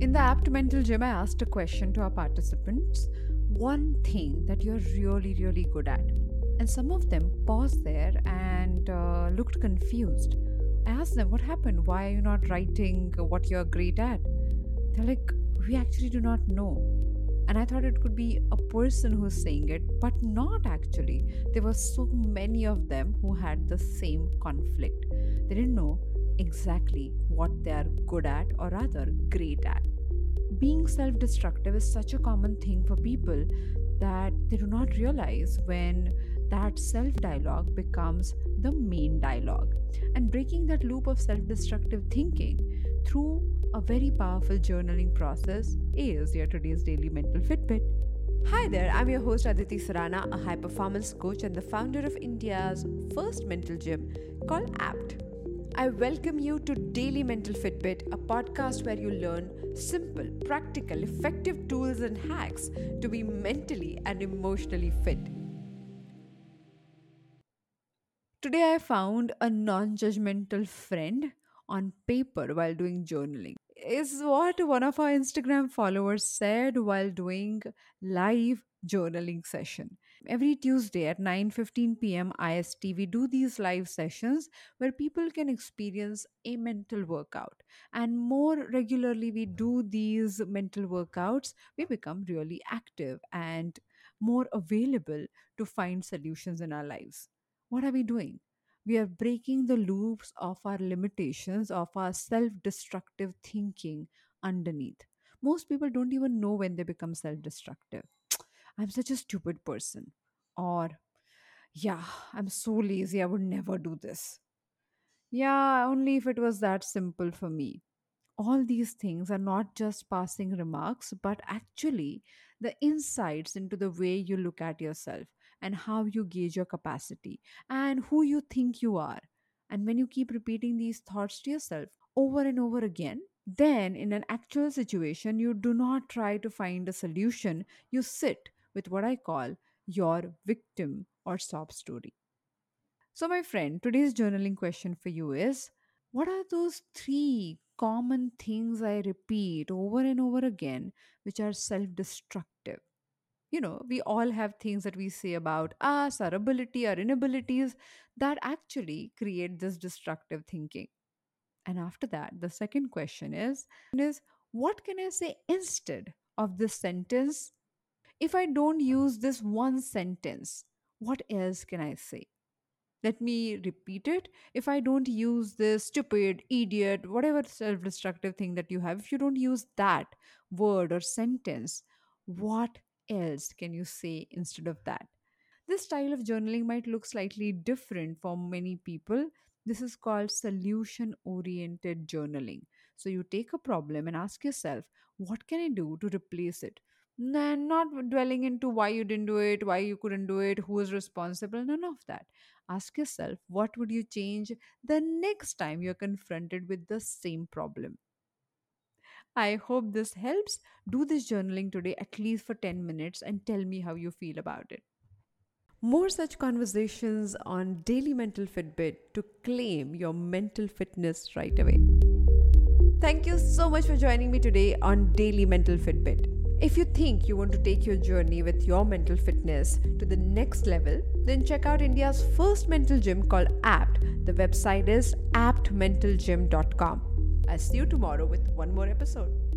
In the Apt Mental Gym, I asked a question to our participants. One thing that you're really, really good at. And some of them paused there and looked confused. I asked them, what happened? Why are you not writing what you're great at? They're like, we actually do not know. And I thought it could be a person who's saying it, but not actually. There were so many of them who had the same conflict. They didn't know exactly what they are good at, or rather great at. Being self-destructive is such a common thing for people that they do not realize when that self-dialogue becomes the main dialogue. And breaking that loop of self-destructive thinking through a very powerful journaling process is your today's Daily Mental Fitbit. Hi there, I'm your host Aditi Sarana, a high-performance coach and the founder of India's first mental gym called APT. I welcome you to Daily Mental Fitbit, a podcast where you learn simple, practical, effective tools and hacks to be mentally and emotionally fit. Today I found a non-judgmental friend on paper while doing journaling, is what one of our Instagram followers said while doing live journaling session. Every Tuesday at 9:15 p.m. IST, we do these live sessions where people can experience a mental workout. And more regularly we do these mental workouts, we become really active and more available to find solutions in our lives. What are we doing? We are breaking the loops of our limitations, of our self-destructive thinking underneath. Most people don't even know when they become self-destructive. I'm such a stupid person. Or, yeah, I'm so lazy, I would never do this. Yeah, only if it was that simple for me. All these things are not just passing remarks, but actually the insights into the way you look at yourself and how you gauge your capacity and who you think you are. And when you keep repeating these thoughts to yourself over and over again, then in an actual situation, you do not try to find a solution. You sit with what I call your victim or sob story. So my friend, today's journaling question for you is, what are those three common things I repeat over and over again, which are self-destructive? You know, we all have things that we say about us, our ability, our inabilities that actually create this destructive thinking. And after that, the second question is what can I say instead of this sentence? If I don't use this one sentence, what else can I say? Let me repeat it. If I don't use this stupid, idiot, whatever self-destructive thing that you have, if you don't use that word or sentence, what else can you say instead of that? This style of journaling might look slightly different for many people. This is called solution-oriented journaling. So you take a problem and ask yourself, what can I do to replace it? And not dwelling into why you didn't do it, why you couldn't do it, who is responsible, none of that. Ask yourself, what would you change the next time you're confronted with the same problem? I hope this helps. Do this journaling today at least for 10 minutes and tell me how you feel about it. More such conversations on Daily Mental Fitbit to claim your mental fitness right away. Thank you so much for joining me today on Daily Mental Fitbit. If you think you want to take your journey with your mental fitness to the next level, then check out India's first mental gym called APT. The website is aptmentalgym.com. I'll see you tomorrow with one more episode.